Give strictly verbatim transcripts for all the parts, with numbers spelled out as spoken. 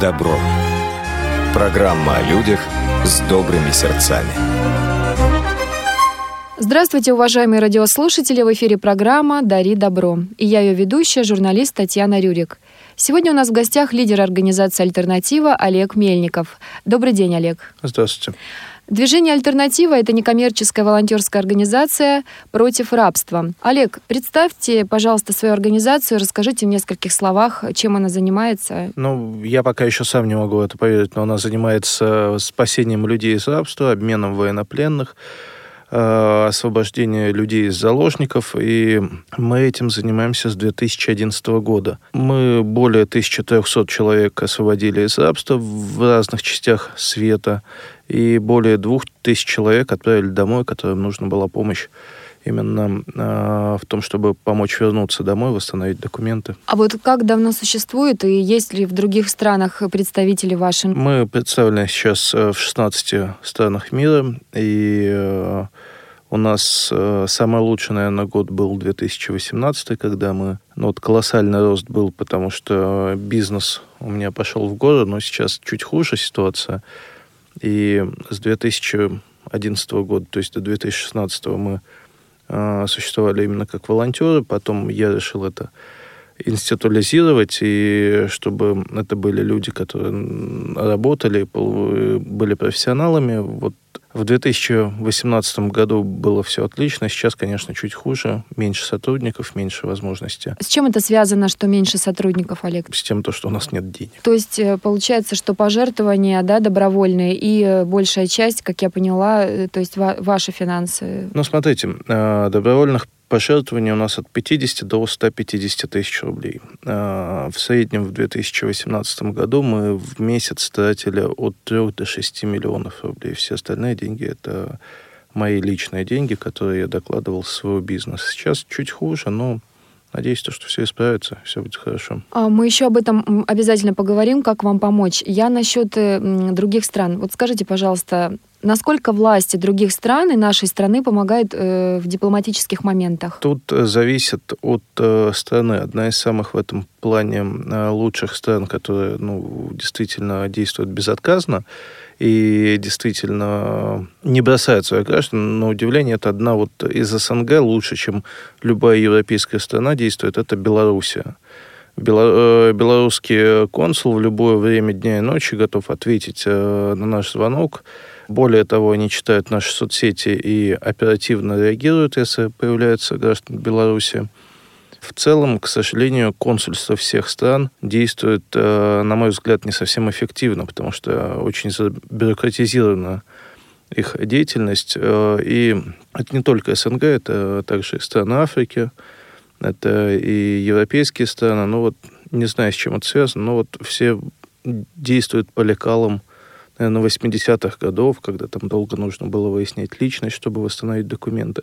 добро. Программа о людях с добрыми сердцами. Здравствуйте, уважаемые радиослушатели! В эфире программа «Дари добро». И я ее ведущая, журналист Татьяна Рюрик. Сегодня у нас в гостях лидер организации «Альтернатива» Олег Мельников. Добрый день, Олег. Здравствуйте. Движение «Альтернатива» — это некоммерческая волонтерская организация против рабства. Олег, представьте, пожалуйста, свою организацию, расскажите в нескольких словах, чем она занимается. Ну, я пока еще сам не могу в это поверить, но она занимается спасением людей из рабства, обменом военнопленных, освобождение людей из заложников, и мы этим занимаемся с две тысячи одиннадцатого года. Мы более тысячи трёхсот человек освободили из рабства в разных частях света, и более двух тысяч человек отправили домой, которым нужна была помощь именно э, в том, чтобы помочь вернуться домой, восстановить документы. А вот как давно существует, и есть ли в других странах представители ваши? Мы представлены сейчас в шестнадцати странах мира, и э, у нас э, самый лучший, наверное, год был две тысячи восемнадцатый, когда мы... Ну, вот колоссальный рост был, потому что бизнес у меня пошел в гору, но сейчас чуть хуже ситуация. И с две тысячи одиннадцатого года, то есть до две тысячи шестнадцатого, мы существовали именно как волонтеры. Потом я решил это институализировать, и чтобы это были люди, которые работали, были профессионалами. Вот в две тысячи восемнадцатом году было все отлично, сейчас, конечно, чуть хуже. Меньше сотрудников, меньше возможностей. С чем это связано, что меньше сотрудников, Олег? С тем, что у нас нет денег. То есть получается, что пожертвования, да, добровольные, и большая часть, как я поняла, то есть ваши финансы? Ну, смотрите, добровольных пожертвований у нас от пятидесяти до ста пятидесяти тысяч рублей. В среднем в две тысячи восемнадцатом году мы в месяц тратили от трёх до шести миллионов рублей. Все остальные деньги — это мои личные деньги, которые я докладывал в свой бизнес. Сейчас чуть хуже, но... Надеюсь, что все исправится, все будет хорошо. Мы еще об этом обязательно поговорим, как вам помочь. Я насчет других стран. Вот скажите, пожалуйста, насколько власти других стран и нашей страны помогают в дипломатических моментах? Тут зависит от страны. Одна из самых в этом плане лучших стран, которая, ну, действительно действует безотказно и действительно не бросает своих граждан, на удивление, это одна вот из СНГ лучше, чем любая европейская страна действует, это Белоруссия. Белорусский консул в любое время дня и ночи готов ответить на наш звонок. Более того, они читают наши соцсети и оперативно реагируют, если появляются граждане Беларуси. В целом, к сожалению, консульство всех стран действует, на мой взгляд, не совсем эффективно, потому что очень бюрократизирована их деятельность. И это не только СНГ, это также и страны Африки, это и европейские страны. Ну вот, не знаю, с чем это связано, но вот все действуют по лекалам, наверное, восьмидесятых годов, когда там долго нужно было выяснять личность, чтобы восстановить документы.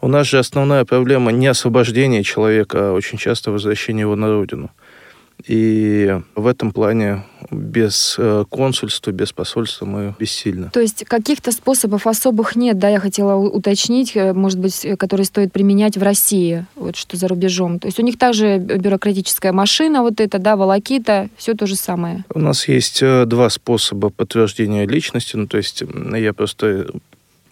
У нас же основная проблема не освобождение человека, а очень часто возвращение его на родину. И в этом плане без консульства, без посольства мы бессильны. То есть каких-то способов особых нет, да, я хотела уточнить, может быть, которые стоит применять в России, вот что за рубежом. То есть у них также бюрократическая машина, вот эта, да, волокита, все то же самое. У нас есть два способа подтверждения личности, ну, то есть я просто...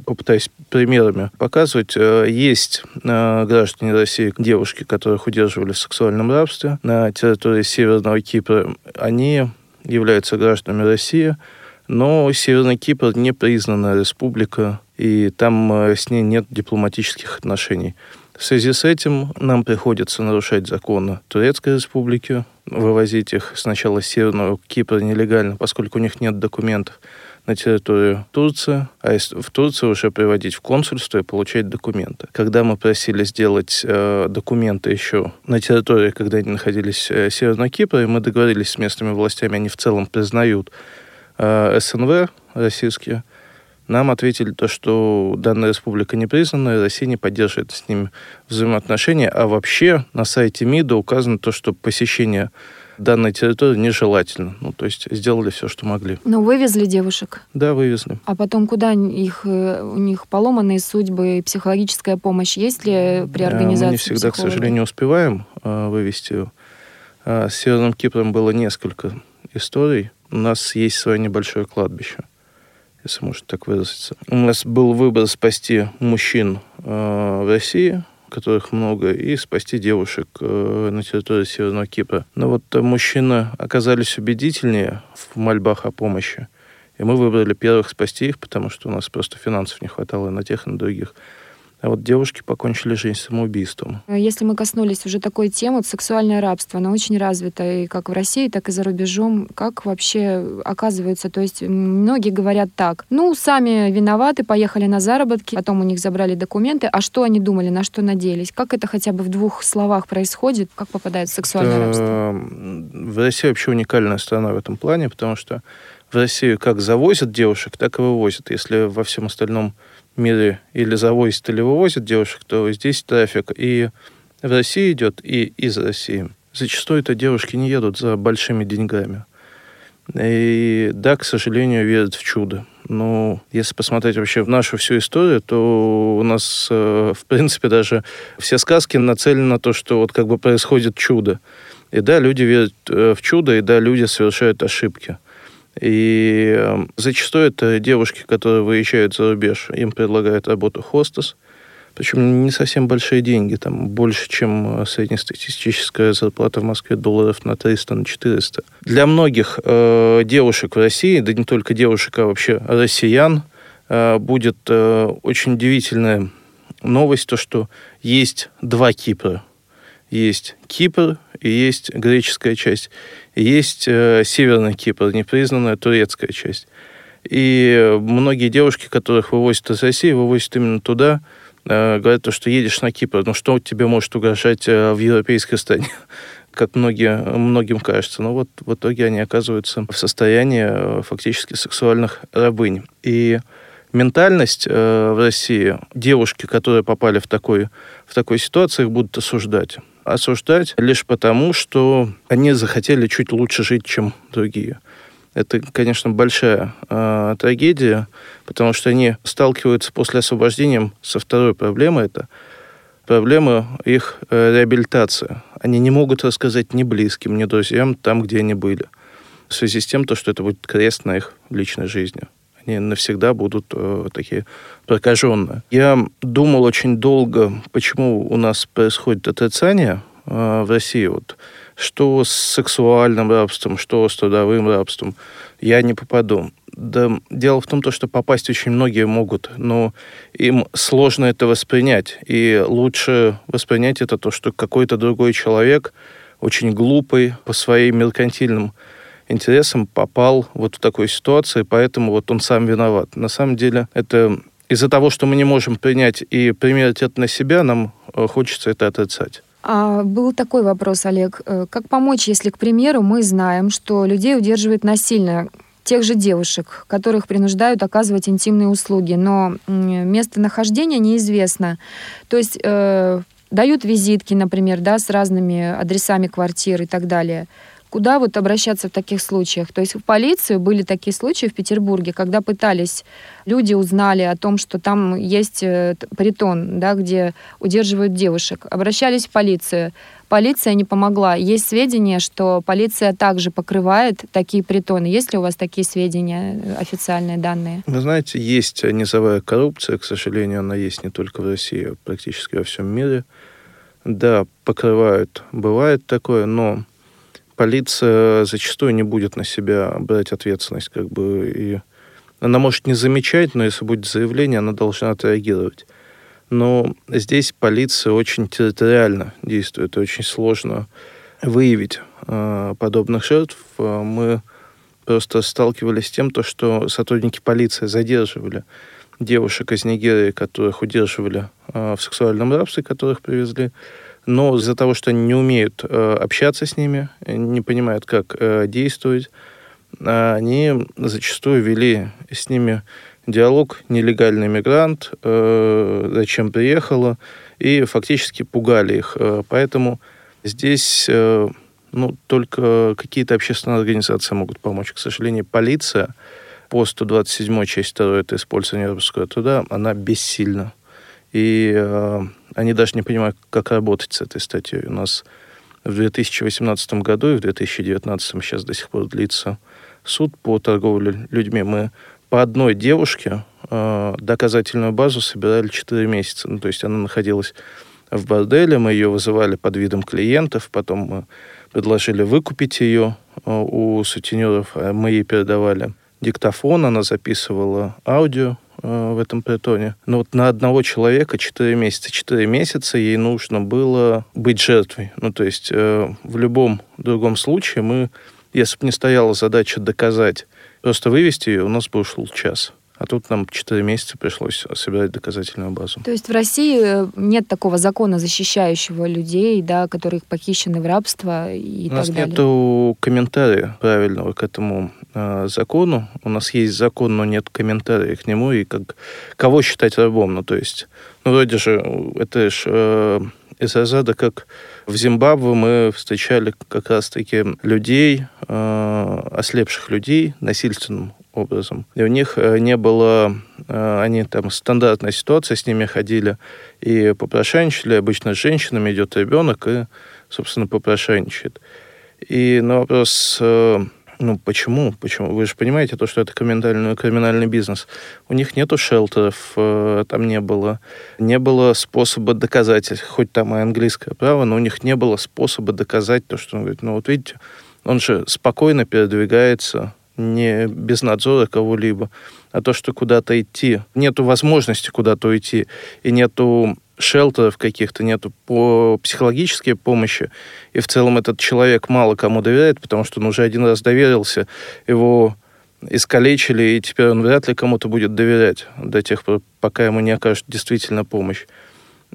попытаюсь примерами показывать. Есть граждане России, девушки, которых удерживали в сексуальном рабстве на территории Северного Кипра. Они являются гражданами России, но Северный Кипр не признанная республика, и там с ней нет дипломатических отношений. В связи с этим нам приходится нарушать законы Турецкой республики, вывозить их сначала с Северного Кипра нелегально, поскольку у них нет документов, на территорию Турции, а в Турцию уже приводить в консульство и получать документы. Когда мы просили сделать э, документы еще на территории, когда они находились э, Северного Кипра, и мы договорились с местными властями, они в целом признают э, СНВ российские, нам ответили то, что данная республика не признана, и Россия не поддерживает с ними взаимоотношения, а вообще на сайте МИДа указано то, что посещение данной территории нежелательно. Ну, то есть сделали все, что могли. Но вывезли девушек? Да, вывезли. А потом куда их, у них поломанные судьбы, психологическая помощь есть ли при организации? Мы не всегда, психологи? К сожалению, успеваем э, вывезти ее. С Северным Кипром было несколько историй у нас есть свое небольшое кладбище, если можно так выразиться. У нас был выбор спасти мужчин э, в России, которых много, и спасти девушек э, на территории Северного Кипра. Но вот э, мужчины оказались убедительнее в мольбах о помощи, и мы выбрали первых спасти их, потому что у нас просто финансов не хватало на тех и на других. А вот девушки покончили жизнь самоубийством. Если мы коснулись уже такой темы, сексуальное рабство, оно очень развито и как в России, так и за рубежом. Как вообще оказывается? То есть многие говорят так: ну, сами виноваты, поехали на заработки, потом у них забрали документы. А что они думали, на что надеялись? Как это хотя бы в двух словах происходит? Как попадает в сексуальное рабство? В России вообще уникальная страна в этом плане, потому что в Россию как завозят девушек, так и вывозят. Если во всем остальном мире или завозят, или вывозят девушек, то здесь трафик и в России идет, и из России. Зачастую-то девушки не едут за большими деньгами. И да, к сожалению, верят в чудо. Но если посмотреть вообще в нашу всю историю, то у нас, в принципе, даже все сказки нацелены на то, что вот как бы происходит чудо. И да, люди верят в чудо, и да, люди совершают ошибки. И зачастую это девушки, которые выезжают за рубеж, им предлагают работу хостес, причем не совсем большие деньги, там больше, чем среднестатистическая зарплата в Москве долларов на триста, на четыреста. Для многих э, девушек в России, да не только девушек, а вообще россиян, э, будет э, очень удивительная новость, то, что есть два Кипра. Есть Кипр, и есть греческая часть, и есть э, Северный Кипр, непризнанная турецкая часть. И многие девушки, которых вывозят из России, вывозят именно туда, э, говорят, что едешь на Кипр, ну что тебе может угрожать э, в европейской стране, как многие, многим кажется. Но вот в итоге они оказываются в состоянии э, фактически сексуальных рабынь. И ментальность э, в России, девушки, которые попали в, такой, в такой ситуации, их будут осуждать. осуждать лишь потому, что они захотели чуть лучше жить, чем другие. Это, конечно, большая э, трагедия, потому что они сталкиваются после освобождения со второй проблемой. Это проблема их э, реабилитации. Они не могут рассказать ни близким, ни друзьям там, где они были, в связи с тем, что это будет крест на их личной жизни. Они навсегда будут э, такие прокаженные. Я думал очень долго, почему у нас происходит отрицание э, в России. Вот, что с сексуальным рабством, что с трудовым рабством. Я не попаду. Да, дело в том, что попасть очень многие могут, но им сложно это воспринять. И лучше воспринять это то, что какой-то другой человек, очень глупый, по своим меркантильным интересом попал вот в такую ситуацию, и поэтому вот он сам виноват. На самом деле, это из-за того, что мы не можем принять и примерить это на себя, нам хочется это отрицать. А был такой вопрос, Олег. Как помочь, если, к примеру, мы знаем, что людей удерживает насильно тех же девушек, которых принуждают оказывать интимные услуги, но местонахождение неизвестно. То есть э, дают визитки, например, да, с разными адресами квартир и так далее. Куда вот обращаться в таких случаях? То есть в полицию были такие случаи в Петербурге, когда пытались, люди узнали о том, что там есть притон, да, где удерживают девушек. Обращались в полицию. Полиция не помогла. Есть сведения, что полиция также покрывает такие притоны. Есть ли у вас такие сведения, официальные данные? Вы знаете, есть низовая коррупция, к сожалению, она есть не только в России, а практически во всем мире. Да, покрывают, бывает такое, но полиция зачастую не будет на себя брать ответственность, как бы, и она может не замечать, но если будет заявление, она должна отреагировать. Но здесь полиция очень территориально действует, очень сложно выявить э, подобных жертв. Мы просто сталкивались с тем, то, что сотрудники полиции задерживали девушек из Нигерии, которых удерживали э, в сексуальном рабстве, которых привезли. Но из-за того, что они не умеют э, общаться с ними, не понимают, как э, действовать, э, они зачастую вели с ними диалог «нелегальный мигрант», э, «зачем приехала», и фактически пугали их. Э, поэтому здесь э, ну, только какие-то общественные организации могут помочь. К сожалению, полиция по сто двадцать седьмой часть второй, это использование рабского труда, она бессильна. И э, они даже не понимают, как работать с этой статьей. У нас В две тысячи восемнадцатом году и в две тысячи девятнадцатом, сейчас до сих пор длится, суд по торговле людьми. Мы по одной девушке э, доказательную базу собирали четыре месяца. Ну, то есть она находилась в борделе, мы ее вызывали под видом клиентов, потом мы предложили выкупить ее э, у сутенеров, мы ей передавали диктофон, она записывала аудио э, в этом притоне. Но вот на одного человека четыре месяца. четыре месяца ей нужно было быть жертвой. Ну, то есть э, в любом другом случае мы, если бы не стояла задача доказать, просто вывести ее, у нас бы ушел час. А тут нам четыре месяца пришлось собирать доказательную базу. То есть в России нет такого закона, защищающего людей, да, которые похищены в рабство и так далее? У нас нет комментария правильного к этому э, закону. У нас есть закон, но нет комментария к нему. И как, кого считать рабом? Ну, то есть, ну, вроде же, это же... Э, из разряда, как в Зимбабве мы встречали как раз-таки людей, э, ослепших людей насильственным образом. И у них не было... Э, они там, стандартная ситуация, с ними ходили и попрошайничали. Обычно с женщинами идет ребенок и, собственно, попрошайничает. И на вопрос... Э, Ну, почему? Почему? Вы же понимаете, то, что это криминальный, криминальный бизнес. У них нету шелтеров, э, там не было. Не было способа доказать, хоть там и английское право, но у них не было способа доказать то, что он говорит. Ну, вот видите, он же спокойно передвигается, не без надзора кого-либо. А то, что куда-то идти, нету возможности куда-то уйти, и нету шелтеров каких-то, нету по психологической помощи. И в целом этот человек мало кому доверяет, потому что он уже один раз доверился, его искалечили, и теперь он вряд ли кому-то будет доверять до тех пор, пока ему не окажут действительно помощь.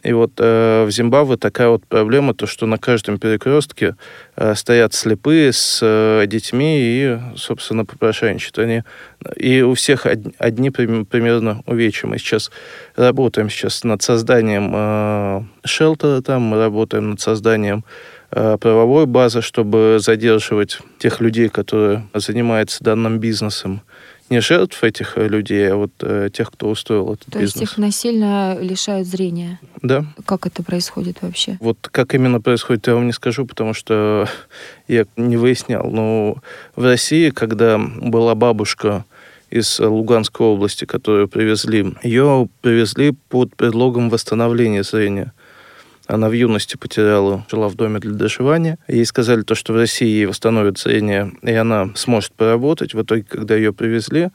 И вот э, в Зимбабве такая вот проблема, то, что на каждом перекрестке э, стоят слепые с э, детьми и, собственно, попрошайничают. Они, и у всех одни, одни примерно увечья. Мы сейчас работаем сейчас над созданием э, шелтера, там, мы работаем над созданием э, правовой базы, чтобы задерживать тех людей, которые занимаются данным бизнесом. Не жертв этих людей, а вот э, тех, кто устроил этот бизнес. То есть их насильно лишают зрения? Да. Как это происходит вообще? Вот как именно происходит, я вам не скажу, потому что я не выяснял. Но в России, когда была бабушка из Луганской области, которую привезли, ее привезли под предлогом восстановления зрения. Она в юности потеряла, жила в доме для доживания. Ей сказали, то, что в России ей восстановят зрение, и она сможет поработать. В итоге, когда ее привезли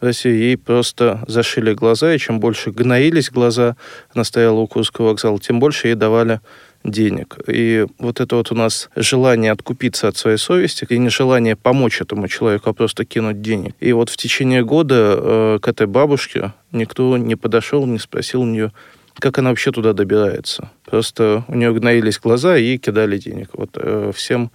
в Россию, ей просто зашили глаза, и чем больше гноились глаза, она стояла у Курского вокзала, тем больше ей давали денег. И вот это вот у нас желание откупиться от своей совести и нежелание помочь этому человеку, а просто кинуть денег. И вот в течение года э, к этой бабушке никто не подошел, не спросил у нее, как она вообще туда добирается. Просто у нее гноились глаза и кидали денег. Вот э, всем,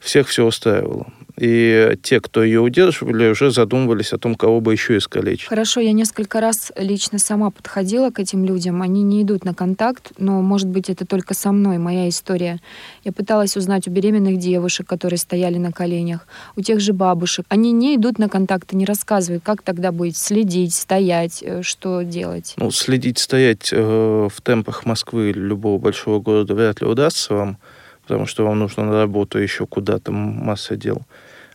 всех все устраивало. И те, кто ее удерживали, уже задумывались о том, кого бы еще искалечить. Хорошо, я несколько раз лично сама подходила к этим людям. Они не идут на контакт, но, может быть, это только со мной, моя история. Я пыталась узнать у беременных девушек, которые стояли на коленях, у тех же бабушек. Они не идут на контакт и не рассказывают, как тогда быть, следить, стоять, что делать. Ну, следить, стоять э, в темпах Москвы или любого большого города вряд ли удастся вам, потому что вам нужно на работу еще куда-то, масса дел.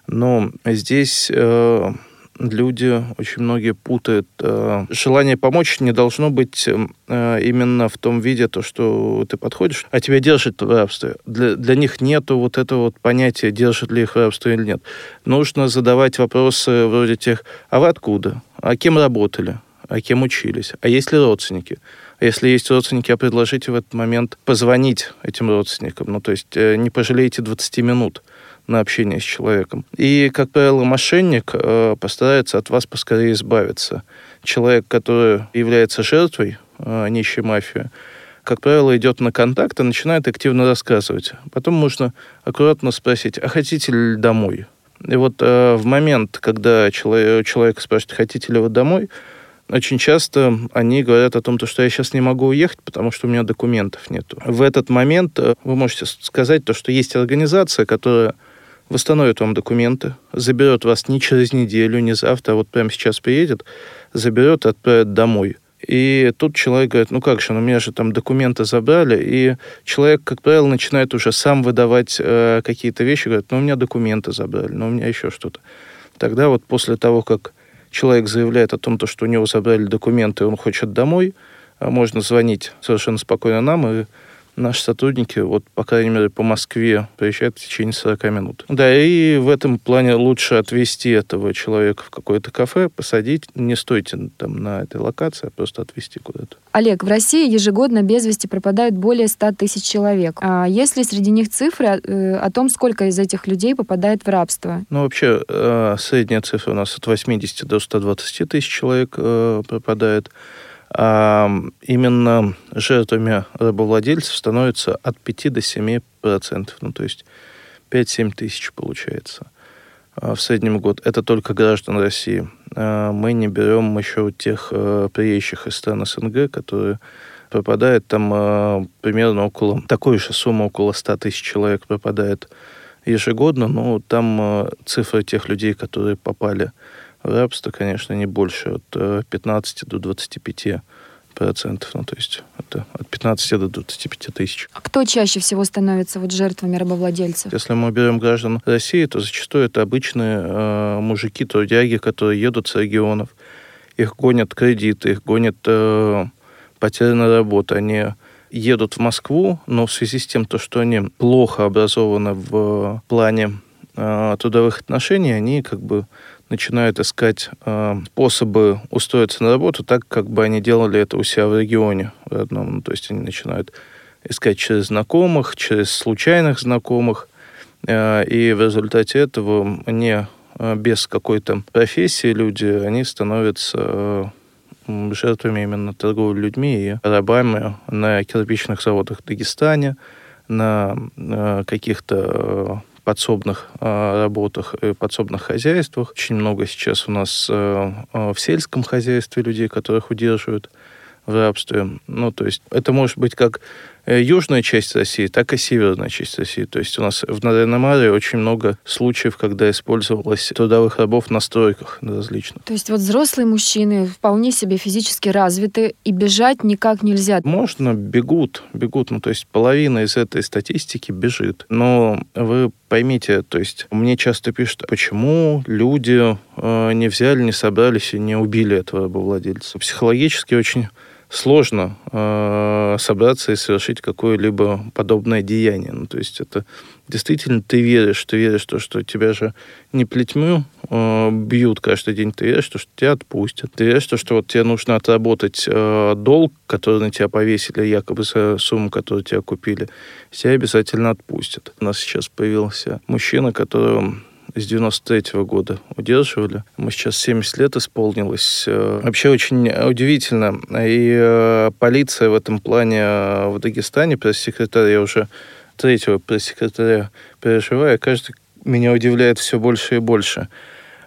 Но здесь э, люди, очень многие путают. Э, желание помочь не должно быть э, именно в том виде, то, что ты подходишь, а тебя держит в рабстве. Для, для них нету вот этого вот понятия, держит ли их в рабстве или нет. Нужно задавать вопросы вроде тех, а вы откуда? А кем работали? А кем учились? А есть ли родственники? Если есть родственники, а предложите в этот момент позвонить этим родственникам. Ну, то есть не пожалейте двадцать минут на общение с человеком. И, как правило, мошенник э, постарается от вас поскорее избавиться. Человек, который является жертвой э, нищей мафии, как правило, идет на контакт и начинает активно рассказывать. Потом можно аккуратно спросить, а хотите ли домой? И вот э, в момент, когда человек, человек спрашивает, хотите ли вы домой, очень часто они говорят о том, что я сейчас не могу уехать, потому что у меня документов нет. В этот момент вы можете сказать, что есть организация, которая восстановит вам документы, заберет вас не через неделю, не завтра, а вот прямо сейчас приедет, заберет и отправит домой. И тут человек говорит, ну как же, ну меня же там документы забрали. И человек, как правило, начинает уже сам выдавать э, какие-то вещи, говорит, ну у меня документы забрали, ну у меня еще что-то. Тогда вот после того, как человек заявляет о том, что у него забрали документы, он хочет домой, можно звонить совершенно спокойно нам, и наши сотрудники, вот, по крайней мере, по Москве приезжают в течение сорока минут. Да, и в этом плане лучше отвезти этого человека в какое-то кафе, посадить. Не стойте там на этой локации, а просто отвезти куда-то. Олег, в России ежегодно без вести пропадают более ста тысяч человек. А есть ли среди них цифры о том, сколько из этих людей попадает в рабство? Ну, вообще, средняя цифра у нас от восьмидесяти до ста двадцати тысяч человек пропадает. А именно жертвами рабовладельцев становится от пяти до семи процентов. Ну, то есть пять-семь тысяч получается в среднем год. Это только граждан России. Мы не берем еще тех приезжих из стран СНГ, которые пропадают. Там примерно около, такой же сумма, около ста тысяч человек пропадает ежегодно. Но там цифры тех людей, которые попали рабство, конечно, не больше, от пятнадцати до двадцати пяти процентов. Ну, то есть это от пятнадцати до двадцати пяти тысяч. А кто чаще всего становится вот жертвами рабовладельцев? Если мы берем граждан России, то зачастую это обычные э, мужики, трудяги, которые едут с регионов. Их гонят кредиты, их гонят э, потерянная работа. Они едут в Москву, но в связи с тем, то, что они плохо образованы в плане э, трудовых отношений, они как бы начинают искать э, способы устроиться на работу так, как бы они делали это у себя в регионе родном. Ну, то есть они начинают искать через знакомых, через случайных знакомых. Э, и в результате этого не, э, без какой-то профессии люди, они становятся э, жертвами именно торговли людьми и рабами на кирпичных заводах в Дагестане, на э, каких-то... Э, подсобных э, работах и подсобных хозяйствах. Очень много сейчас у нас э, в сельском хозяйстве людей, которых удерживают в рабстве. Ну, то есть это может быть как южная часть России, так и северная часть России. То есть у нас в Нарьян-Маре очень много случаев, когда использовалось трудовых рабов на стройках различных. То есть вот взрослые мужчины вполне себе физически развиты, и бежать никак нельзя? Можно, бегут, бегут. Ну, то есть половина из этой статистики бежит. Но вы поймите, то есть мне часто пишут, почему люди э, не взяли, не собрались и не убили этого рабовладельца. Психологически очень сложно э, собраться и совершить какое-либо подобное деяние. Ну, то есть это действительно ты веришь, ты веришь в то, что тебя же не плетьмю э, бьют каждый день, ты веришь, что тебя отпустят, ты веришь, что вот тебе нужно отработать э, долг, который на тебя повесили, якобы за сумму, которую тебя купили, тебя обязательно отпустят. У нас сейчас появился мужчина, которого с девяносто третьего года удерживали. Ему сейчас семьдесят лет исполнилось. Вообще очень удивительно. И полиция в этом плане в Дагестане, пресс-секретарь, я уже третьего пресс-секретаря переживаю, каждый меня удивляет все больше и больше.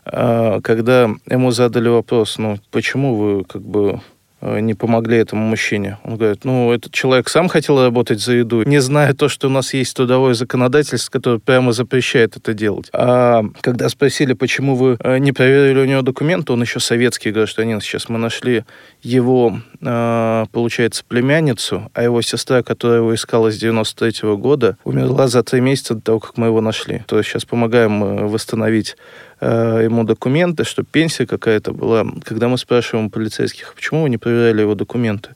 Когда ему задали вопрос, ну, почему вы как бы не помогли этому мужчине. Он говорит, ну, этот человек сам хотел работать за еду, не зная то, что у нас есть трудовое законодательство, которое прямо запрещает это делать. А когда спросили, почему вы не проверили у него документы, он еще советский гражданин. Сейчас мы нашли его, получается, племянницу, а его сестра, которая его искала с девяносто третьего года, умерла за три месяца до того, как мы его нашли. То есть сейчас помогаем восстановить ему документы, что пенсия какая-то была. Когда мы спрашиваем полицейских, почему вы не проверяли его документы,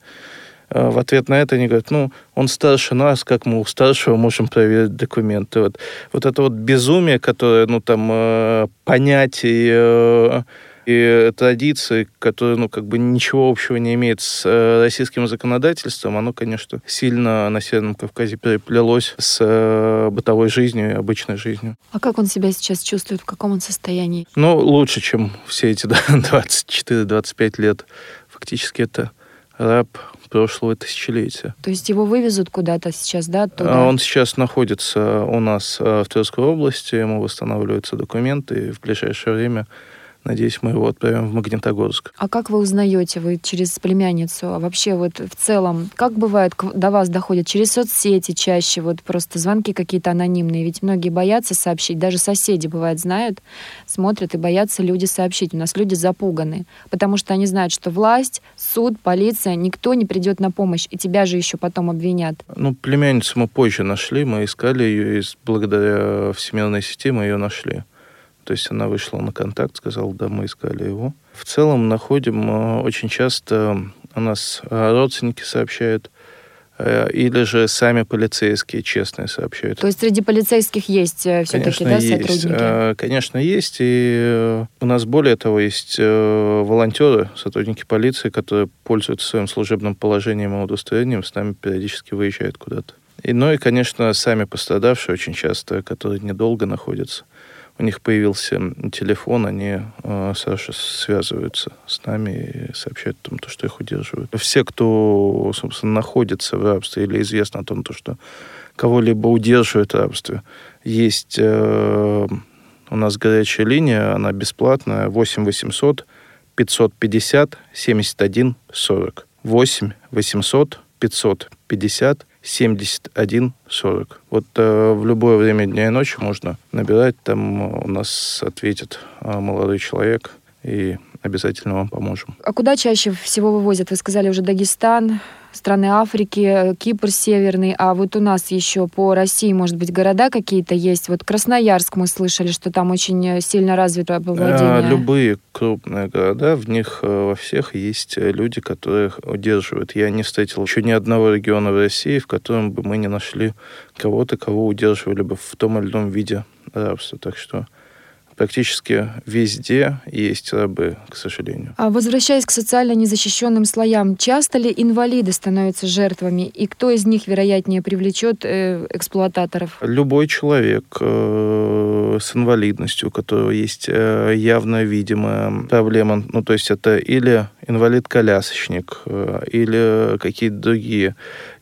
в ответ на это они говорят, ну, он старше нас, как мы у старшего можем проверить документы. Вот, вот это вот безумие, которое, ну, там, понятие и традиции, которые, ну, как бы ничего общего не имеют с российским законодательством, оно, конечно, сильно на Северном Кавказе переплелось с бытовой жизнью и обычной жизнью. А как он себя сейчас чувствует? В каком он состоянии? Ну, лучше, чем все эти, да, двадцать четыре-двадцать пять лет. Фактически это раб прошлого тысячелетия. То есть его вывезут куда-то сейчас, да, оттуда? Он сейчас находится у нас в Тверской области, ему восстанавливаются документы, и в ближайшее время Надеюсь, мы его отправим в Магнитогорск. А как вы узнаете, вы через племянницу, а вообще вот в целом, как бывает, до вас доходят через соцсети чаще, вот просто звонки какие-то анонимные, ведь многие боятся сообщить, даже соседи, бывает, знают, смотрят и боятся люди сообщить. У нас люди запуганы, потому что они знают, что власть, суд, полиция, никто не придет на помощь, и тебя же еще потом обвинят. Ну, племянницу мы позже нашли, мы искали ее, и благодаря всемирной сети мы ее нашли. То есть она вышла на контакт, сказала, да, мы искали его. В целом находим очень часто, у нас родственники сообщают, или же сами полицейские честные сообщают. То есть среди полицейских есть все-таки, да, сотрудники? Конечно, есть. И у нас, более того, есть волонтеры, сотрудники полиции, которые пользуются своим служебным положением и удостоверением, с нами периодически выезжают куда-то. И, ну и, конечно, сами пострадавшие очень часто, которые недолго находятся. У них появился телефон, они э, Саша, связываются с нами и сообщают о том, что их удерживают. Все, кто, собственно, находится в рабстве или известно о том, что кого-либо удерживают в рабстве, есть э, у нас горячая линия, она бесплатная, восемь восемьсот пятьсот пятьдесят семьдесят один сорок. восемь восемьсот пятьсот пятьдесят семьдесят один сорок. Вот э, в любое время дня и ночи можно набирать, там у нас ответит э, молодой человек, и обязательно вам поможем. А куда чаще всего вывозят? Вы сказали уже Дагестан, страны Африки, Кипр северный, а вот у нас еще по России, может быть, города какие-то есть? Вот Красноярск мы слышали, что там очень сильно развито обладение. Любые крупные города, в них во всех есть люди, которые удерживают. Я не встретил еще ни одного региона в России, в котором бы мы не нашли кого-то, кого удерживали бы в том или ином виде рабства. Так что практически везде есть рабы, к сожалению. А возвращаясь к социально незащищенным слоям, часто ли инвалиды становятся жертвами? И кто из них, вероятнее, привлечет эксплуататоров? Любой человек э, с инвалидностью, у которого есть э, явно видимая проблема, ну то есть это или инвалид-колясочник, э, или какие-то другие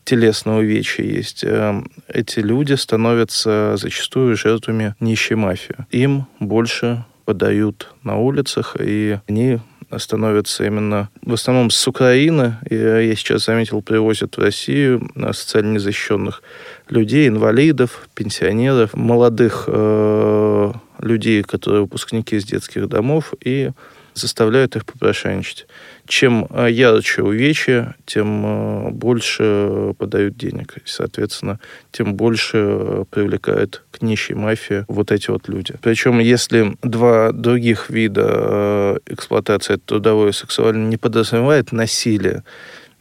телесные увечья есть. Эти люди становятся зачастую жертвами нищей мафии. Им больше подают на улицах, и они становятся именно в основном с Украины. Я сейчас заметил, привозят в Россию социально незащищенных людей, инвалидов, пенсионеров, молодых э, людей, которые выпускники из детских домов, и заставляют их попрошайничать. Чем ярче увечья, тем больше подают денег. И, соответственно, тем больше привлекают к нищей мафии вот эти вот люди. Причем, если два других вида эксплуатации, трудовой и сексуальной, не подразумевает насилие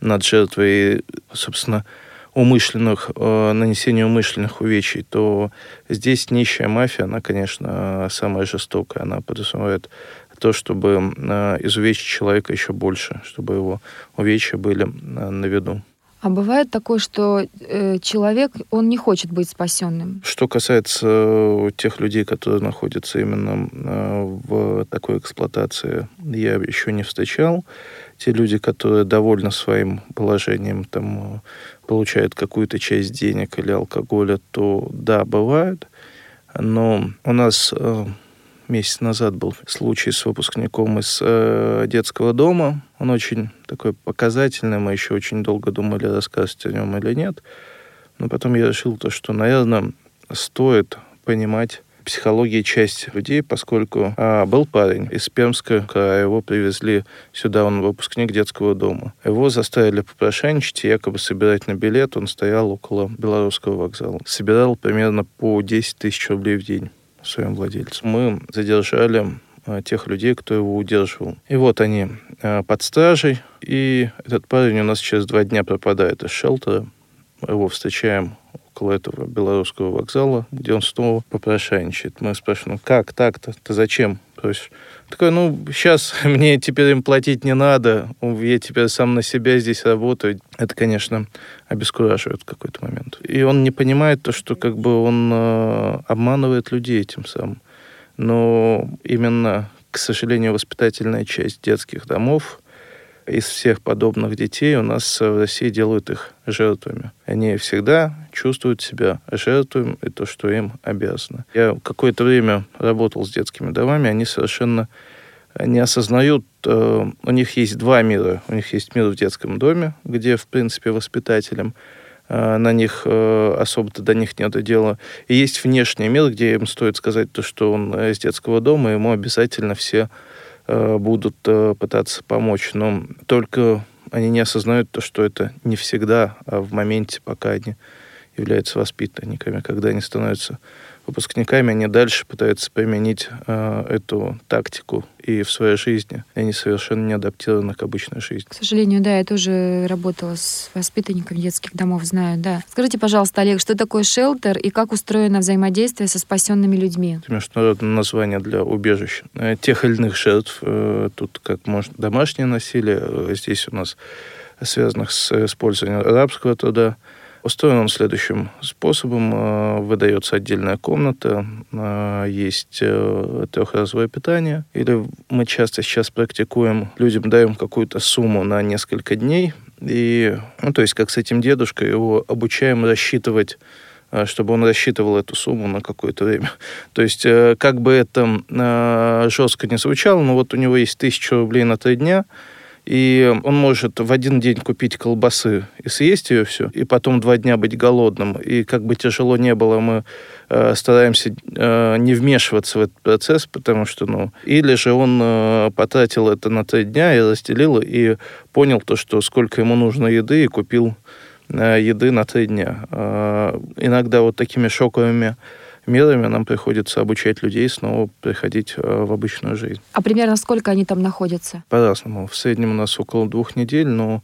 над жертвой и, собственно, умышленных, нанесение умышленных увечий, то здесь нищая мафия, она, конечно, самая жестокая. Она подразумевает то, чтобы изувечить человека еще больше, чтобы его увечья были на виду. А бывает такое, что э, человек, он не хочет быть спасенным? Что касается тех людей, которые находятся именно э, в такой эксплуатации, я еще не встречал. Те люди, которые довольны своим положением, там, получают какую-то часть денег или алкоголя, то да, бывает. Но у нас... Э, Месяц назад был случай с выпускником из э, детского дома. Он очень такой показательный. Мы еще очень долго думали, рассказывать о нем или нет. Но потом я решил, то, что, наверное, стоит понимать психологии часть людей, поскольку а, был парень из Пермского края, его привезли сюда, он выпускник детского дома. Его заставили попрошайничать, якобы собирать на билет. Он стоял около Белорусского вокзала. Собирал примерно по десять тысяч рублей в день своим владельцем. Мы задержали а, тех людей, кто его удерживал. И вот они а, под стражей, и этот парень у нас через два дня пропадает из шелтера. Мы его встречаем около этого Белорусского вокзала, где он снова попрошайничает. Мы спрашиваем, как так-то? Ты зачем просишь? Такой, ну, сейчас мне теперь им платить не надо, я теперь сам на себя здесь работаю. Это, конечно, обескураживает в какой-то момент. И он не понимает то, что как бы он э, обманывает людей тем самым. Но именно, к сожалению, воспитательная часть детских домов, из всех подобных детей у нас в России делают их жертвами. Они всегда чувствуют себя жертвами и то, что им обязаны. Я какое-то время работал с детскими домами, они совершенно не осознают, э, у них есть два мира. У них есть мир в детском доме, где, в принципе, воспитателям э, на них э, особо-то до них нет дела. И есть внешний мир, где им стоит сказать то, что он из детского дома, ему обязательно все э, будут э, пытаться помочь. Но только они не осознают то, что это не всегда, а в моменте, пока они являются воспитанниками, когда они становятся выпускниками, они дальше пытаются применить э, эту тактику и в своей жизни. Они совершенно не адаптированы к обычной жизни. К сожалению, да, я тоже работала с воспитанниками детских домов, знаю, да. Скажите, пожалуйста, Олег, что такое шелтер и как устроено взаимодействие со спасенными людьми? Это международное название для убежищ. Тех или иных жертв, э, тут как можно домашнее насилие, здесь у нас связанных с использованием арабского труда. Устроен он следующим способом. Выдается отдельная комната, есть трехразовое питание. Или мы часто сейчас практикуем, людям даем какую-то сумму на несколько дней. И, ну, то есть, как с этим дедушкой, его обучаем рассчитывать, чтобы он рассчитывал эту сумму на какое-то время. То есть, как бы это жестко не звучало, но вот у него есть тысяча рублей на три дня, и он может в один день купить колбасы и съесть ее всю, и потом два дня быть голодным. И как бы тяжело не было, мы э, стараемся э, не вмешиваться в этот процесс, потому что, ну... Или же он э, потратил это на три дня и разделил, и понял то, что сколько ему нужно еды, и купил э, еды на три дня. Э, иногда вот такими шоковыми мерами нам приходится обучать людей снова приходить в обычную жизнь. А примерно сколько они там находятся? По-разному. В среднем у нас около двух недель, но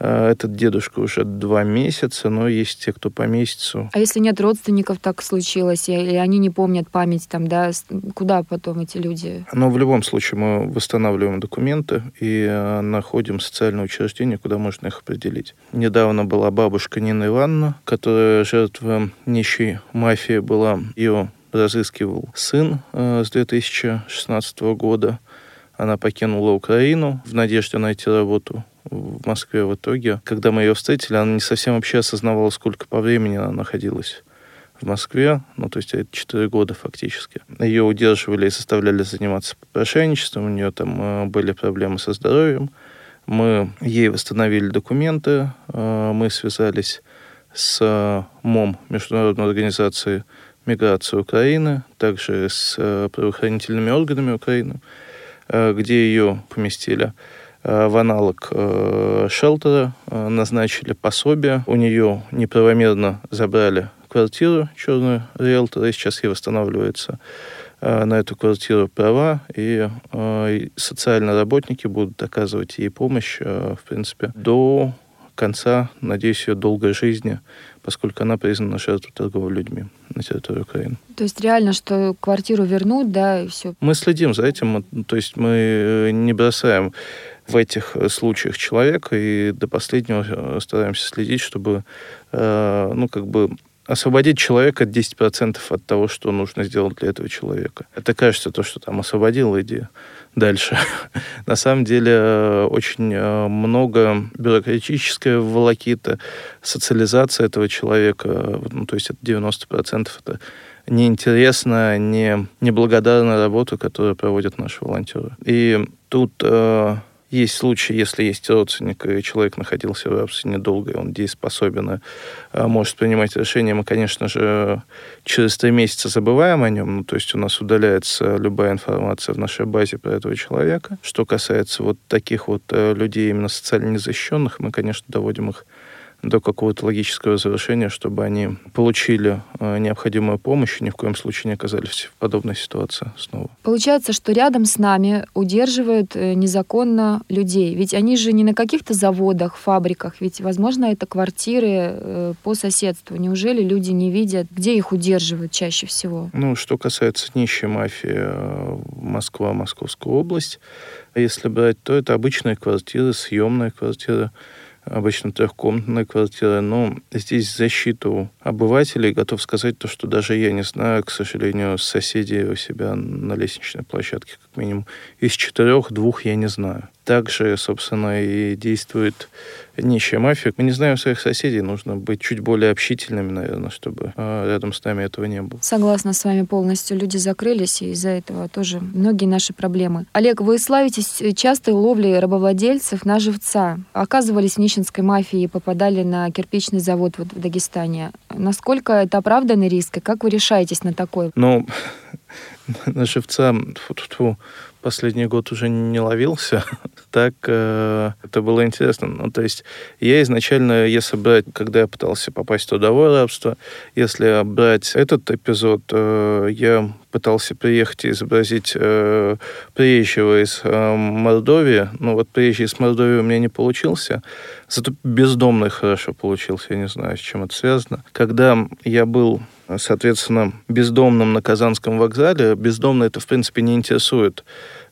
э, этот дедушка уже два месяца, но есть те, кто по месяцу. А если нет родственников, так случилось, или они не помнят память, там, да, куда потом эти люди? Но в любом случае мы восстанавливаем документы и э, находим социальное учреждение, куда можно их определить. Недавно была бабушка Нина Ивановна, которая жертва нищей мафии была. Ее разыскивал сын э, с две тысячи шестнадцатого года. Она покинула Украину в надежде найти работу в Москве. В итоге, когда мы ее встретили, она не совсем вообще осознавала, сколько по времени она находилась в Москве. Ну, то есть это четыре года фактически. Ее удерживали и заставляли заниматься попрошайничеством. У нее там были проблемы со здоровьем. Мы ей восстановили документы. Мы связались с МОМ, Международной организацией миграции Украины, также с правоохранительными органами Украины, где ее поместили в аналог шелтера, назначили пособие. У нее неправомерно забрали квартиру черную риэлтора, и сейчас ей восстанавливается на эту квартиру права, и социальные работники будут оказывать ей помощь, в принципе, до конца, надеюсь, ее долгой жизни, поскольку она признана жертвой торговли людьми на территории Украины. То есть реально, что квартиру вернут, да, и все? Мы следим за этим, то есть мы не бросаем в этих случаях человека, и до последнего стараемся следить, чтобы, э, ну, как бы освободить человека десять процентов от того, что нужно сделать для этого человека. Это кажется то, что там освободил, иди дальше. На самом деле очень много бюрократической волокиты, социализация этого человека, ну, то есть это девяносто процентов это неинтересная, не, неблагодарная работа, которую проводят наши волонтеры. И тут... Э, Есть случаи, если есть родственник, и человек находился в рабстве недолго, и он дееспособен, может принимать решение. Мы, конечно же, через три месяца забываем о нем. Ну, то есть у нас удаляется любая информация в нашей базе про этого человека. Что касается вот таких вот людей, именно социально незащищенных, мы, конечно, доводим их до какого-то логического завершения, чтобы они получили э, необходимую помощь и ни в коем случае не оказались в подобной ситуации снова. Получается, что рядом с нами удерживают э, незаконно людей. Ведь они же не на каких-то заводах, фабриках. Ведь, возможно, это квартиры э, по соседству. Неужели люди не видят, где их удерживают чаще всего? Ну, что касается нищей мафии, э, Москва, Московская область, если брать, то это обычные квартиры, съемные квартиры, обычно трехкомнатная квартира, но здесь защиту обывателей, готов сказать то, что даже я не знаю, к сожалению, соседей у себя на лестничной площадке, как минимум, из четырех, двух я не знаю. также, собственно, и действует нищая мафия. Мы не знаем своих соседей, нужно быть чуть более общительными, наверное, чтобы рядом с нами этого не было. Согласна с вами полностью. Люди закрылись, и из-за этого тоже многие наши проблемы. Олег, вы славитесь частой ловлей рабовладельцев на живца. Оказывались в нищенской мафии и попадали на кирпичный завод вот в Дагестане. Насколько это оправданный риск, и как вы решаетесь на такой? Ну, на живца... Фу-фу-фу. Последний год уже не ловился, так э, это было интересно. Ну, то есть я изначально, если брать, когда я пытался попасть в трудовое рабство, если брать этот эпизод, э, я пытался приехать и изобразить э, приезжего из э, Мордовии, но вот приезжий из Мордовии у меня не получился, зато бездомный хорошо получился, я не знаю, с чем это связано. Когда я был... соответственно, бездомным на Казанском вокзале. Бездомные это, в принципе, не интересует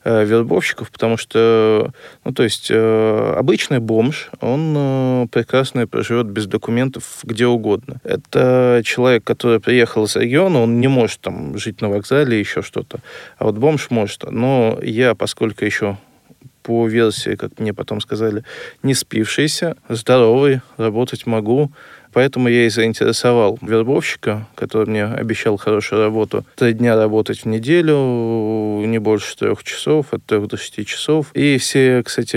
э, вербовщиков, потому что, ну, то есть, э, обычный бомж, он э, прекрасно проживет без документов где угодно. Это человек, который приехал из региона, он не может там жить на вокзале, еще что-то. А вот бомж может. Но я, поскольку еще по версии, как мне потом сказали, не спившийся, здоровый, работать могу, поэтому я и заинтересовал вербовщика, который мне обещал хорошую работу. Три дня работать в неделю, не больше трех часов, от трех до шести часов. И все, кстати,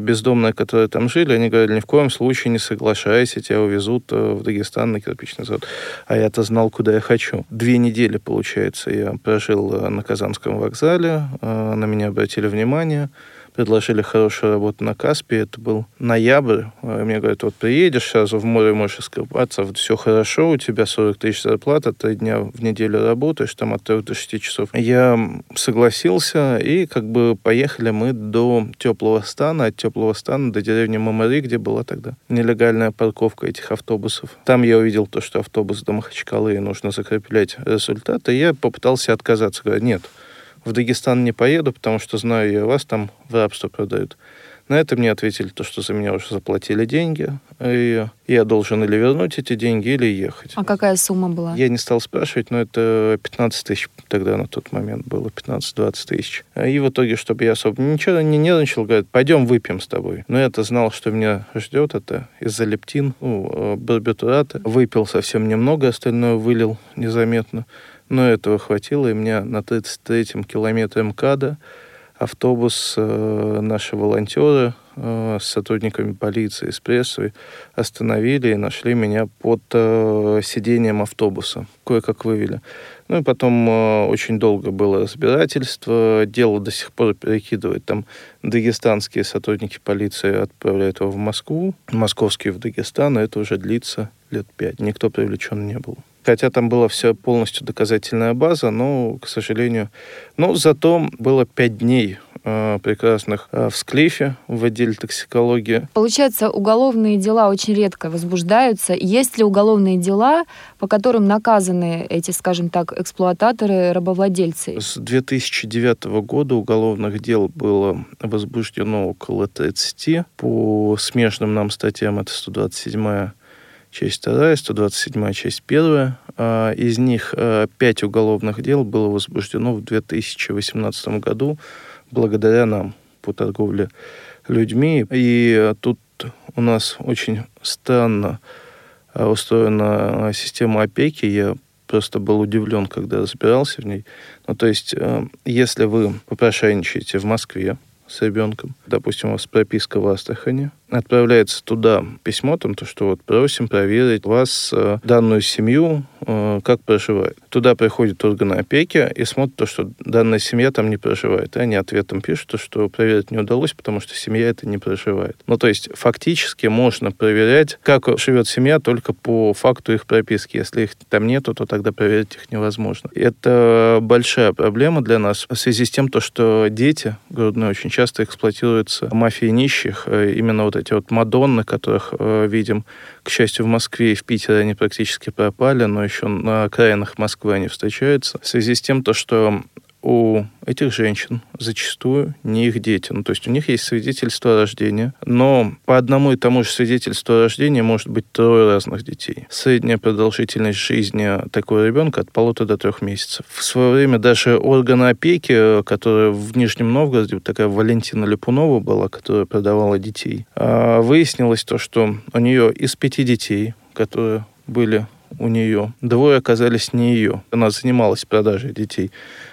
бездомные, которые там жили, они говорили, ни в коем случае не соглашайся, тебя увезут в Дагестан на кирпичный завод. А я-то знал, куда я хочу. Две недели, получается, я прожил на Казанском вокзале, на меня обратили внимание, предложили хорошую работу на Каспии, это был ноябрь. Мне говорят, вот приедешь сразу в море, можешь искупаться, вот все хорошо, у тебя сорок тысяч зарплата, три дня в неделю работаешь, там от трех до шести часов. Я согласился, и как бы поехали мы до теплого стана, от теплого стана до деревни Мамари, где была тогда нелегальная парковка этих автобусов. Там я увидел то, что автобус до Махачкалы, и нужно закреплять результаты, и я попытался отказаться, говорю, нет, в Дагестан не поеду, потому что знаю я вас, там в рабство продают. На это мне ответили то, что за меня уже заплатили деньги, и я должен или вернуть эти деньги, или ехать. А какая сумма была? Я не стал спрашивать, но это пятнадцать тысяч тогда на тот момент было, пятнадцать-двадцать тысяч. И в итоге, чтобы я особо ничего не нервничал, говорят, пойдем выпьем с тобой. Но я-то знал, что меня ждет это из-за лептин, ну, барбитурата. Выпил совсем немного, остальное вылил незаметно. Но этого хватило, и меня на тридцать третьем километре МКАДа автобус, э, наши волонтеры э, с сотрудниками полиции, с прессой остановили и нашли меня под э, сиденьем автобуса. Кое-как вывели. Ну и потом э, очень долго было разбирательство. Дело до сих пор перекидывает. Там дагестанские сотрудники полиции отправляют его в Москву, московские в Дагестан, и это уже длится лет пять. Никто привлечен не был. Хотя там была вся полностью доказательная база, но, к сожалению... Но зато было пять дней э, прекрасных э, в Склифе, в отделе токсикологии. Получается, уголовные дела очень редко возбуждаются. Есть ли уголовные дела, по которым наказаны эти, скажем так, эксплуататоры, рабовладельцы? С две тысячи девятого года уголовных дел было возбуждено около тридцати. По смежным нам статьям это сто двадцать седьмая часть вторая, сто двадцать седьмая часть первая. Из них пять уголовных дел было возбуждено в две тысячи восемнадцатом году благодаря нам по торговле людьми. И тут у нас очень странно устроена система опеки. Я просто был удивлен, когда разбирался в ней. Ну, то есть, если вы попрошайничаете в Москве с ребенком, допустим, у вас прописка в Астрахани, отправляется туда письмо, там, то, что вот просим проверить вас, э, данную семью, э, как проживает. Туда приходят органы опеки и смотрят то, что данная семья там не проживает. И они ответом пишут, что проверить не удалось, потому что семья это не проживает. Ну, то есть, фактически можно проверять, как живет семья, только по факту их прописки. Если их там нету, то тогда проверить их невозможно. Это большая проблема для нас в связи с тем, то, что дети грудные очень часто эксплуатируются мафией нищих, именно вот эти вот мадонны, которых э, видим, к счастью, в Москве и в Питере они практически пропали, но еще на окраинах Москвы они встречаются. В связи с тем, то, что у этих женщин зачастую не их дети. Ну, то есть у них есть свидетельство о рождении, но по одному и тому же свидетельству о рождении может быть трое разных детей. Средняя продолжительность жизни такого ребенка от полутора до трех месяцев. В свое время даже органы опеки, которые в Нижнем Новгороде, вот такая Валентина Липунова была, которая продавала детей, выяснилось то, что у нее из пяти детей, которые были у нее, двое оказались не ее. Она занималась продажей детей,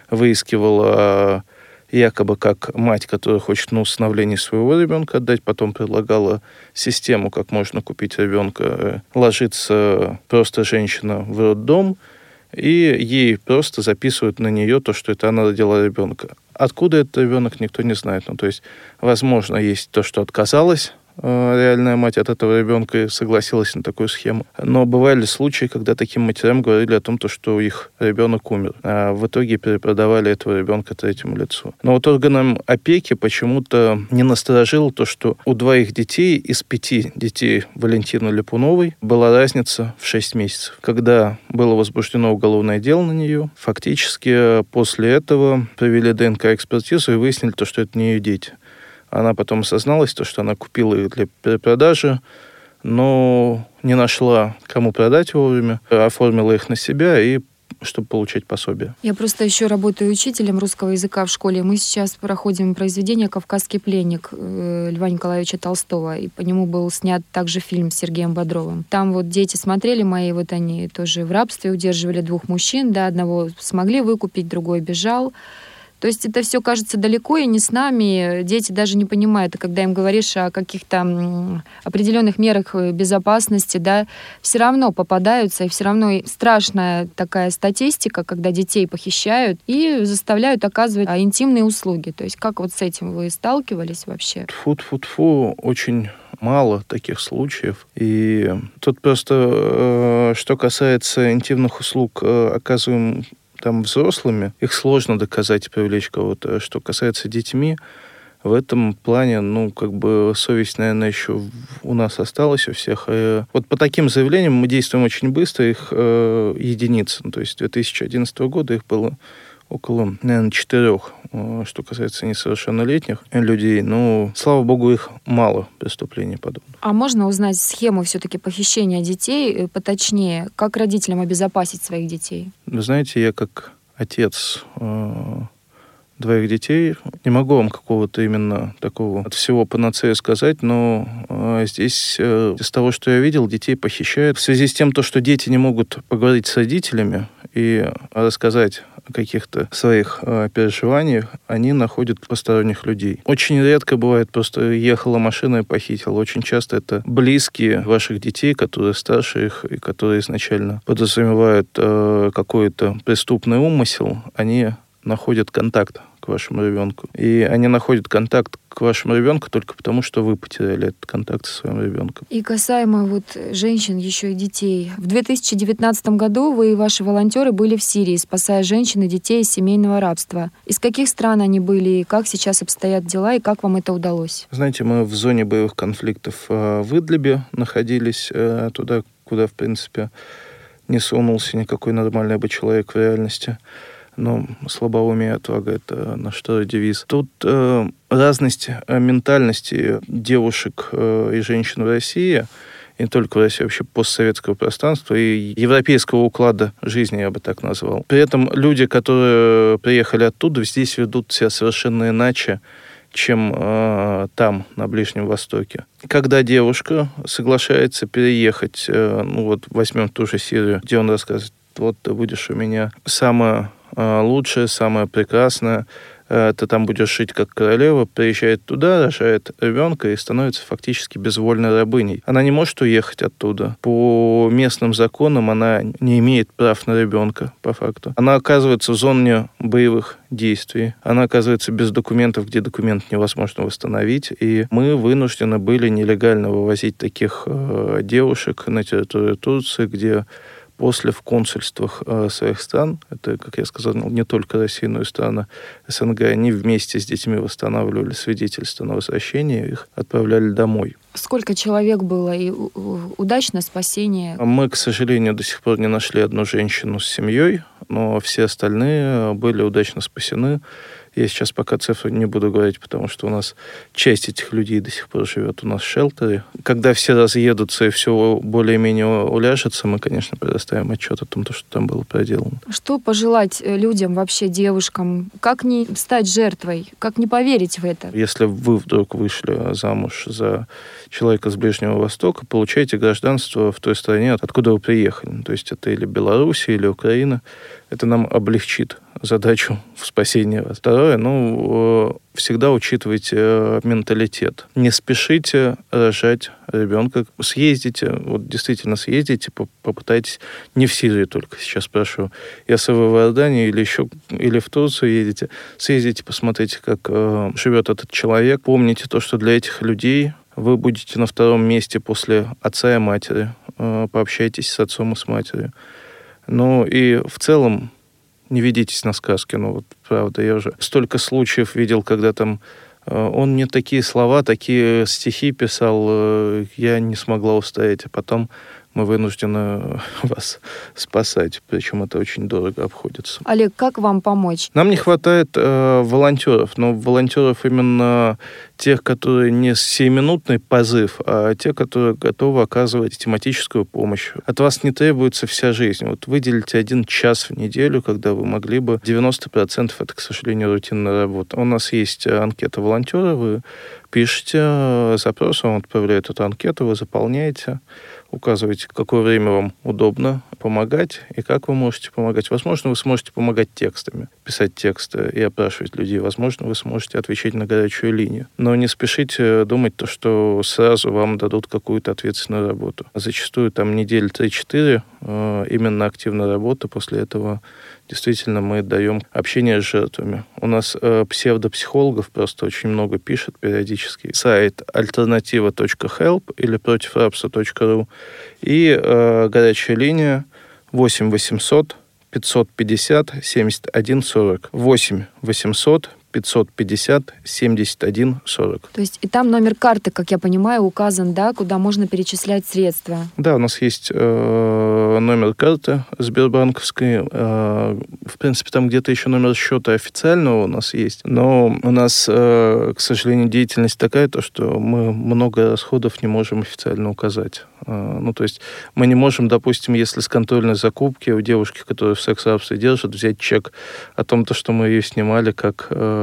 выискивала якобы как мать, которая хочет на усыновление своего ребенка отдать, потом предлагала систему, как можно купить ребенка. Ложится просто женщина в роддом, и ей просто записывают на нее то, что это она родила ребенка. Откуда этот ребенок, никто не знает. Ну, то есть, возможно, есть то, что отказалась реальная мать от этого ребенка и согласилась на такую схему. Но бывали случаи, когда таким матерям говорили о том, что их ребенок умер, а в итоге перепродавали этого ребенка третьему лицу. Но вот органам опеки почему-то не насторожило то, что у двоих детей из пяти детей Валентины Липуновой была разница в шесть месяцев. Когда было возбуждено уголовное дело на нее, фактически после этого провели ДНК-экспертизу и выяснили то, что это не ее дети. Она потом осозналась, что она купила их для перепродажи, но не нашла, кому продать вовремя, оформила их на себя и чтобы получать пособие. Я просто еще работаю учителем русского языка в школе. Мы сейчас проходим произведение «Кавказский пленник» Льва Николаевича Толстого, и по нему был снят также фильм с Сергеем Бодровым. Там вот дети смотрели мои, вот они тоже в рабстве удерживали двух мужчин, да, одного смогли выкупить, другой бежал. То есть это все кажется далеко и не с нами. Дети даже не понимают, когда им говоришь о каких-то определенных мерах безопасности, да, все равно попадаются, и все равно страшная такая статистика, когда детей похищают и заставляют оказывать интимные услуги. То есть как вот с этим вы сталкивались вообще? Тьфу-тьфу-тьфу, очень мало таких случаев. И тут просто, что касается интимных услуг, оказываем там взрослыми, их сложно доказать и привлечь кого-то. Что касается детьми, в этом плане, ну, как бы совесть, наверное, еще у нас осталась у всех. И вот по таким заявлениям мы действуем очень быстро, их э, единицы. То есть с две тысячи одиннадцатого года их было около, наверное, четырех, что касается несовершеннолетних людей. Ну, слава богу, их мало преступлений подобных. А можно узнать схему все-таки похищения детей поточнее? Как родителям обезопасить своих детей? Вы знаете, я как отец э, двоих детей не могу вам какого-то именно такого от всего панацея сказать, но э, здесь э, из того, что я видел, детей похищают. В связи с тем, то, что дети не могут поговорить с родителями и рассказать каких-то своих э, переживаниях, они находят посторонних людей. Очень редко бывает просто ехала машина и похитила. Очень часто это близкие ваших детей, которые старше их и которые изначально подразумевают э, какой-то преступный умысел, они находят контакт к вашему ребенку. И они находят контакт к вашему ребенку только потому, что вы потеряли этот контакт со своим ребенком. И касаемо вот женщин, еще и детей. В две тысячи девятнадцатом году вы и ваши волонтеры были в Сирии, спасая женщин и детей из семейного рабства. Из каких стран они были, как сейчас обстоят дела, и как вам это удалось? Знаете, мы в зоне боевых конфликтов в Идлибе находились, туда, куда, в принципе, не сунулся никакой нормальный бы человек в реальности. Но слабоумие и отвага — это наш второй девиз. Тут э, разность ментальности девушек э, и женщин в России, и не только в России, вообще постсоветского пространства и европейского уклада жизни, я бы так назвал. При этом люди, которые приехали оттуда, здесь ведут себя совершенно иначе, чем э, там, на Ближнем Востоке. Когда девушка соглашается переехать, э, ну вот возьмем ту же Сирию, где он рассказывает, вот ты будешь у меня самая лучшее, самое прекрасное. Ты там будешь жить как королева, приезжает туда, рожает ребенка и становится фактически безвольной рабыней. Она не может уехать оттуда. По местным законам она не имеет прав на ребенка, по факту. Она оказывается в зоне боевых действий. Она оказывается без документов, где документ невозможно восстановить. И мы вынуждены были нелегально вывозить таких э, девушек на территорию Турции, где после в консульствах э, своих стран, это, как я сказал, не только Россия, но и страны эс эн гэ, они вместе с детьми восстанавливали свидетельства на возвращение, их отправляли домой. Сколько человек было и удачно спасение? Мы, к сожалению, до сих пор не нашли одну женщину с семьей, но все остальные были удачно спасены. Я сейчас пока цифры не буду говорить, потому что у нас часть этих людей до сих пор живет у нас в шелтере. Когда все разъедутся и все более-менее уляжется, мы, конечно, предоставим отчет о том, что там было проделано. Что пожелать людям, вообще девушкам? Как не стать жертвой? Как не поверить в это? Если вы вдруг вышли замуж за человека с Ближнего Востока, получаете гражданство в той стране, откуда вы приехали. То есть это или Белоруссия, или Украина. Это нам облегчит задачу в спасении вас. Второе, ну, всегда учитывайте менталитет. Не спешите рожать ребенка. Съездите, вот действительно съездите, попытайтесь. Не в Сирии только, сейчас прошу. Если вы в Иордании или еще, или в Турцию едете, съездите, посмотрите, как э, живет этот человек. Помните то, что для этих людей вы будете на втором месте после отца и матери. Э, пообщайтесь с отцом и с матерью. Ну и в целом не ведитесь на сказки, ну вот правда, я уже столько случаев видел, когда там э, он мне такие слова, такие стихи писал, э, я не смогла устоять, а потом мы вынуждены вас спасать, причем это очень дорого обходится. Олег, как вам помочь? Нам не хватает э, волонтеров, но волонтеров именно тех, которые не семиминутный позыв, а те, которые готовы оказывать тематическую помощь. От вас не требуется вся жизнь. Вот выделите один час в неделю, когда вы могли бы. девяносто процентов это, к сожалению, рутинная работа. У нас есть анкета волонтера, вы пишете запрос, он отправляет эту анкету, вы заполняете, указываете, какое время вам удобно помогать и как вы можете помогать. Возможно, вы сможете помогать текстами, писать тексты и опрашивать людей. Возможно, вы сможете отвечать на горячую линию. Но не спешите думать, то, что сразу вам дадут какую-то ответственную работу. Зачастую там недели три-четыре именно активная работа. После этого действительно мы даем общение с жертвами. У нас псевдопсихологов просто очень много пишет периодически. Сайт альтернатива точка хелп или против рабства точка ру и э, горячая линия восемь восемьсот пятьсот пятьдесят семьдесят один сорок. восемь восемьсот пятьсот пятьдесят семьдесят один сорок. То есть и там номер карты, как я понимаю, указан, да, куда можно перечислять средства? Да, у нас есть э, номер карты сбербанковской. Э, в принципе, там где-то еще номер счета официального у нас есть. Но у нас, э, к сожалению, деятельность такая, то, что мы много расходов не можем официально указать. Э, ну, то есть мы не можем, допустим, если с контрольной закупки у девушки, которая в секс-рабстве держит, взять чек о том, то, что мы ее снимали как... Э,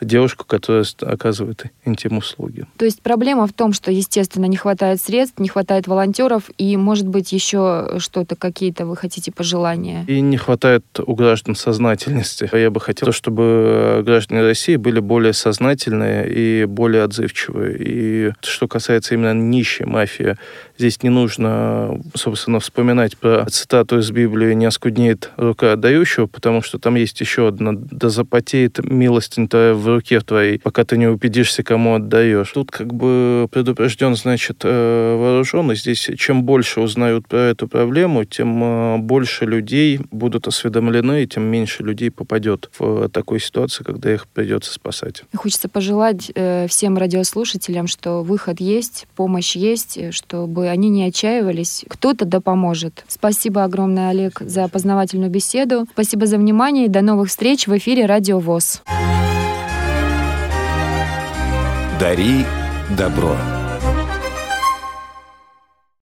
девушку, которая оказывает интим-услуги. То есть проблема в том, что, естественно, не хватает средств, не хватает волонтеров, и, может быть, еще что-то, какие-то вы хотите пожелания? И не хватает у граждан сознательности. Я бы хотел, чтобы граждане России были более сознательные и более отзывчивые. И что касается именно нищей мафии, здесь не нужно, собственно, вспоминать про цитату из Библии «Не оскуднеет рука отдающего», потому что там есть еще одна «Да запотеет милостынь твоя в руке твоей, пока ты не убедишься, кому отдаешь». Тут как бы предупрежден, значит, вооружен. И здесь чем больше узнают про эту проблему, тем больше людей будут осведомлены, и тем меньше людей попадет в такую ситуацию, когда их придется спасать. Хочется пожелать всем радиослушателям, что выход есть, помощь есть, чтобы они не отчаивались. Кто-то да поможет. Спасибо огромное, Олег, за познавательную беседу. Спасибо за внимание и до новых встреч в эфире Радио ВОС. Дари добро.